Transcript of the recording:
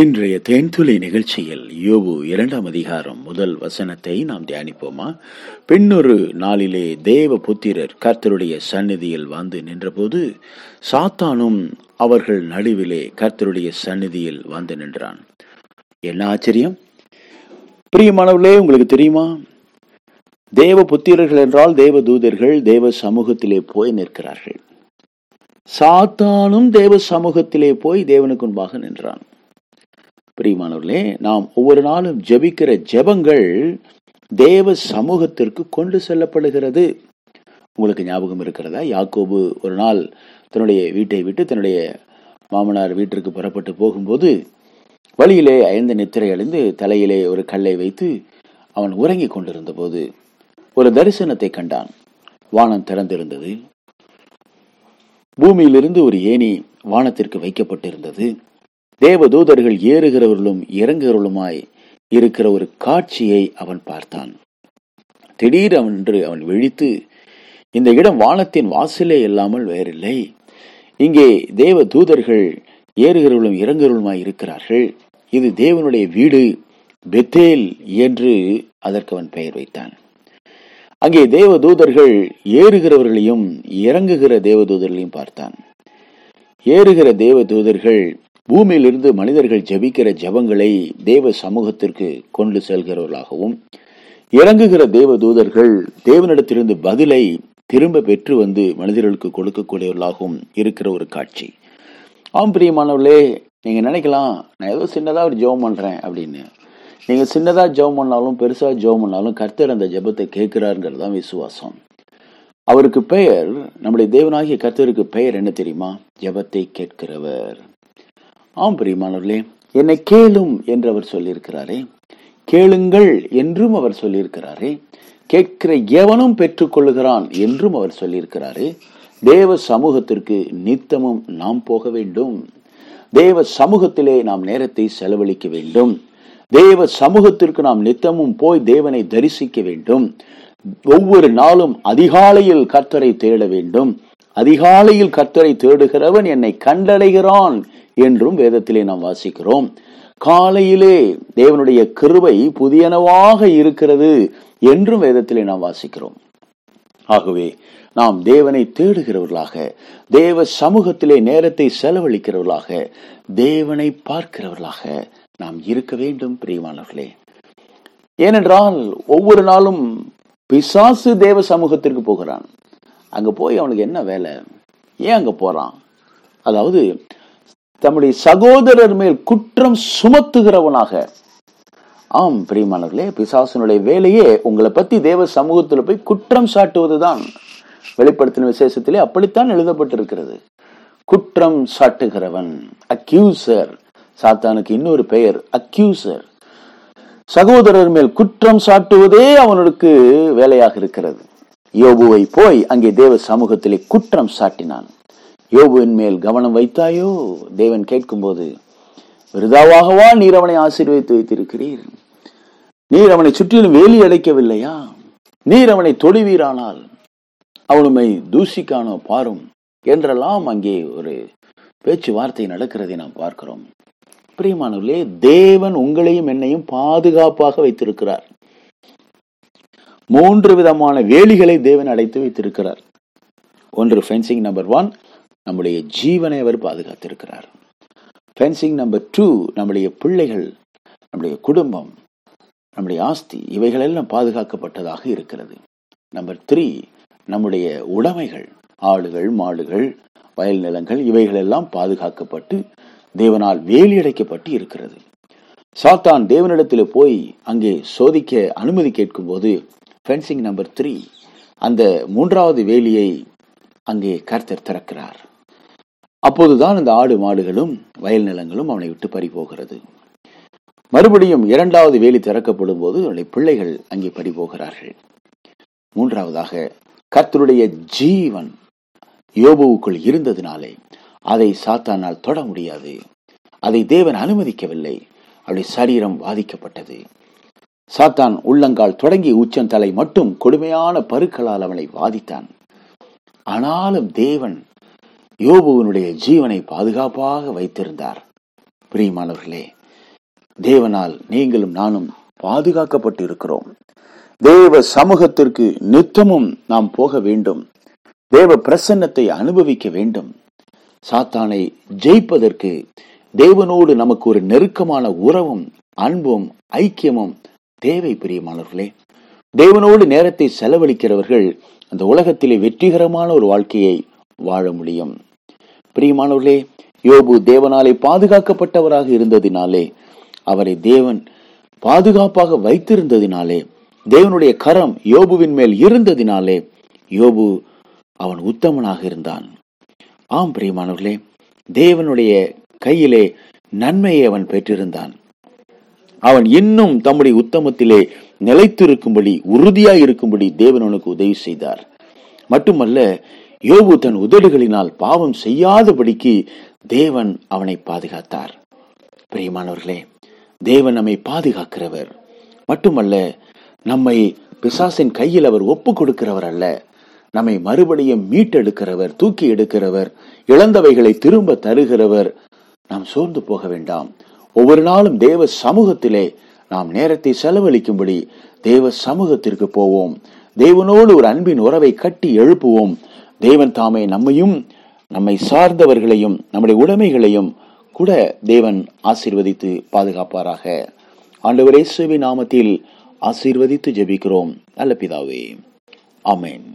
இன்றைய தேன்துளி நிகழ்ச்சியில் யோபு 2ஆம் அதிகாரம் முதல் வசனத்தை நாம் தியானிப்போமா? பின்னொரு நாளிலே தேவ புத்திரர் கர்த்தருடைய சந்நிதியில் வந்து நின்றபோது சாத்தானும் அவர்கள் நடுவிலே கர்த்தருடைய சந்நிதியில் வந்து நின்றான். என்ன ஆச்சரியம் பிரியமானவர்களே! உங்களுக்கு தெரியுமா, தேவ புத்திரர்கள் என்றால் தேவ தூதர்கள் தேவ சமூகத்திலே போய் நிற்கிறார்கள். சாத்தானும் தேவ சமூகத்திலே போய் தேவனுக்கு முன்பாக நின்றான். பிரியமானவர்களே, நாம் ஒவ்வொரு நாளும் ஜெபிக்கிற ஜெபங்கள் தேவ சமூகத்திற்கு கொண்டு செல்லப்படுகிறது. உங்களுக்கு ஞாபகம் இருக்கிறதா? யாக்கோபு ஒரு நாள் தன்னுடைய வீட்டை விட்டு தன்னுடைய மாமனார் வீட்டிற்கு புறப்பட்டு போகும்போது வழியிலே ஐந்து நித்திரை அடைந்து தலையிலே ஒரு கல்லை வைத்து அவன் உறங்கி கொண்டிருந்த போது ஒரு தரிசனத்தை கண்டான். வானம் திறந்திருந்தது, பூமியிலிருந்து ஒரு ஏணி வானத்திற்கு வைக்கப்பட்டிருந்தது. தேவதூதர்கள் ஏறுகிறவர்களும் இறங்குகிறவர்களுமாய் இருக்கிற ஒரு காட்சியை அவன் பார்த்தான். திடீரென்று அவன் விழித்து, இந்த இடம் வானத்தின் வாசலே இல்லாமல் வேறில்லை, இங்கே தேவ தூதர்கள் ஏறுகிறவர்களும் இறங்குகிறவர்களுமாய் இருக்கிறார்கள், இது தேவனுடைய வீடு பெத்தேல் என்று அதற்கு அவன் பெயர் வைத்தான். அங்கே தேவ தூதர்கள் ஏறுகிறவர்களையும் இறங்குகிற தேவதூதர்களையும் பார்த்தான். ஏறுகிற தேவ தூதர்கள் பூமியிலிருந்து மனிதர்கள் ஜெபிக்கிற ஜெபங்களை தேவ சமூகத்திற்கு கொண்டு செல்கிறவர்களாகவும், இறங்குகிற தேவ தூதர்கள் தேவனிடத்திலிருந்து பதிலை திரும்ப பெற்று வந்து மனிதர்களுக்கு கொடுக்கக்கூடியவர்களாகவும் இருக்கிற ஒரு காட்சி. ஆம் பிரியமானவர்களே, நீங்கள் நினைக்கலாம், நான் ஏதோ சின்னதாக ஒரு ஜெபம் பண்ணுறேன் அப்படின்னு. நீங்கள் சின்னதாக ஜெபம் பண்ணாலும் பெருசாக ஜெபம் பண்ணாலும் கர்த்தர் அந்த ஜெபத்தை கேட்கிறாருங்கிறது தான் விசுவாசம். அவருக்கு பெயர், நம்முடைய தேவனாகிய கர்த்தருக்கு பெயர் என்ன தெரியுமா? ஜெபத்தை கேட்கிறவர். ஆம் பிரியமானவர்களே, என்னை கேளும் என்று அவர் சொல்லியிருக்கிறாரே, கேளுங்கள் என்றும் அவர் சொல்லியிருக்கிறாரே, கேட்கிற எவனும் பெற்றுக்கொள்கிறான் என்றும் அவர் சொல்லியிருக்கிறாரே. தேவ சமூகத்திற்கு நித்தமும் நாம் போக வேண்டும். தேவ சமூகத்திலே நாம் நேரத்தை செலவழிக்க வேண்டும். தேவ சமூகத்திற்கு நாம் நித்தமும் போய் தேவனை தரிசிக்க வேண்டும். ஒவ்வொரு நாளும் அதிகாலையில் கர்த்தரை தேட வேண்டும். அதிகாலையில் கர்த்தரை தேடுகிறவன் என்னை கண்டடைகிறான் என்றும் வேதத்திலே நாம் வாசிக்கிறோம். காலையிலே தேவனுடைய கிருபை புதியனவாக இருக்கிறது என்றும் வேதத்திலே நாம் வாசிக்கிறோம். ஆகவே நாம் தேவனை தேடுகிறவர்களாக, தேவ சமூகத்திலே நேரத்தை செலவழிக்கிறவர்களாக, தேவனை பார்க்கிறவர்களாக நாம் இருக்க வேண்டும் பிரியமானவர்களே. ஏனென்றால் ஒவ்வொரு நாளும் பிசாசு தேவ சமூகத்திற்கு போகிறான். அங்கே போய் அவனுக்கு என்ன வேலை, ஏன் அங்கே போகிறான்? அதாவது தம்முடைய சகோதரர் மேல் குற்றம் சுமத்துகிறவனாக. ஆம் பிரியமானவர்களே, பிசாசனுடைய வேலையே உங்களை பற்றி தேவ சமூகத்தில் போய் குற்றம் சாட்டுவதுதான். வெளிப்படுத்தின விசேஷத்திலே அப்படித்தான் எழுதப்பட்டிருக்கிறது. குற்றம் சாட்டுகிறவன், அக்யூசர். சாத்தானுக்கு இன்னொரு பெயர் அக்யூசர். சகோதரர் மேல் குற்றம் சாட்டுவதே அவனுக்கு வேலையாக இருக்கிறது. யோபுவை போய் அங்கே தேவ சமூகத்திலே குற்றம் சாட்டினான். யோபுவின் மேல் கவனம் வைத்தாயோ? தேவன் கேட்கும்போது, விருதாவாகவா நீர் அவனை ஆசீர்வதித்து வைத்திருக்கிறீர்? நீர் அவனை சுற்றிலும் வேலி அடைக்கவில்லையா? நீர் அவனை தொடுவீரானால் அவனுமை தூசிக்கானோ பாரும் என்றெல்லாம் அங்கே ஒரு பேச்சுவார்த்தை நடக்கிறதை நாம் பார்க்கிறோம். பிரியமானவர்களே, தேவன் உங்களையும் என்னையும் பாதுகாப்பாக வைத்திருக்கிறார். 3 விதமான வேலிகளை தேவன் அடைத்து வைத்திருக்கிறார். ஒன்று, ஃபென்சிங் நம்பர் 1, நம்முடைய ஜீவனை அவர் பாதுகாத்திருக்கிறார். ஃபென்சிங் நம்பர் 2, நம்முடைய பிள்ளைகள், நம்முடைய குடும்பம், நம்முடைய ஆஸ்தி, இவைகளெல்லாம் பாதுகாக்கப்பட்டதாக இருக்கிறது. நம்பர் 3, நம்முடைய உடைமைகள், ஆடுகள், மாடுகள், வயல் நிலங்கள், இவைகளெல்லாம் பாதுகாக்கப்பட்டு தேவனால் வேலியடைக்கப்பட்டு இருக்கிறது. சாத்தான் தேவனிடத்தில் போய் அங்கே சோதிக்க அனுமதி கேட்கும் போது ஃபென்சிங் நம்பர் 3, அந்த 3வது வேலியை அங்கே கர்த்தர் திறக்கிறார். அப்போதுதான் அந்த ஆடு மாடுகளும் வயல் நிலங்களும் அவனை விட்டு பறி போகிறது. மறுபடியும் 2வது வேலி திறக்கப்படும் போது அவனுடைய பிள்ளைகள் அங்கே பறி போகிறார்கள். 3வதாக கர்த்தருடைய ஜீவன் யோபுவுக்குள் இருந்ததினாலே அதை சாத்தானால் தொட முடியாது. அதை தேவன் அனுமதிக்கவில்லை. அவருடைய சரீரம் பாதிக்கப்பட்டது. சாத்தான் உள்ளங்கால் தொடங்கி உச்சந்தலை மட்டும் கொடுமையான பருக்களால் அவனை வாதித்தான். ஆனாலும் தேவன் யோபுவனுடைய ஜீவனை பாதுகாப்பாக வைத்திருந்தார். பிரியமானவர்களே, தேவனால் நீங்களும் நானும் பாதுகாக்கப்பட்டு இருக்கிறோம். தேவ சமூகத்திற்கு நித்தமும் நாம் போக வேண்டும். தேவ பிரசன்னத்தை அனுபவிக்க வேண்டும். சாத்தானை ஜெயிப்பதற்கு தேவனோடு நமக்கு ஒரு நெருக்கமான உறவும் அன்பும் ஐக்கியமும் தேவை. பிரியமானவர்களே, தேவனோடு நேரத்தை செலவழிக்கிறவர்கள் அந்த உலகத்திலே வெற்றிகரமான ஒரு வாழ்க்கையை வாழ முடியும். பிரியமானவர்களே, யோபு தேவனாலே பாதுகாக்கப்பட்டவராக இருந்ததினாலே, அவரை தேவன் பாதுகாப்பாக வைத்திருந்ததினாலே, தேவனுடைய கரம் யோபுவின் மேல் இருந்ததினாலே யோபு அவன் உத்தமனாக இருந்தான். ஆம் பிரியமானவர்களே, தேவனுடைய கையிலே நன்மையை அவன் பெற்றிருந்தான். அவன் இன்னும் தம்முடைய உத்தமத்திலே நிலைத்திருக்கும்படி, உறுதியாய் இருக்கும்படி தேவன் அவனுக்கு உதவி செய்தார். மட்டுமல்ல, யோபு தன் உதடுகளினால் பாவம் செய்யாதபடிக்கு தேவன் அவனை பாதுகாத்தார். பிரியமானவர்களே, தேவன் நம்மை பாதுகாக்கிறவர் மட்டுமல்ல, நம்மை பிசாசின் கையில் அவர் ஒப்பு கொடுக்கிறவர் அல்ல. நம்மை மறுபடியும் மீட்டெடுக்கிறவர், தூக்கி எடுக்கிறவர், இழந்தவைகளை திரும்ப தருகிறவர். நாம் சோர்ந்து போக வேண்டாம். ஒவ்வொரு நாளும் தேவ சமூகத்திலே நாம் நேரத்தை செலவழிக்கும்படி தேவ சமூகத்திற்கு போவோம். தேவனோடு ஒரு அன்பின் உறவை கட்டி எழுப்புவோம். தேவன் தாமே நம்மையும் நம்மை சார்ந்தவர்களையும் நம்முடைய உடைமைகளையும் கூட தேவன் ஆசீர்வதித்து பாதுகாப்பாராக. ஆண்டவர் இயேசுவின் நாமத்தில் ஆசீர்வதித்து ஜெபிக்கிறோம் நல்ல பிதாவே, ஆமென்.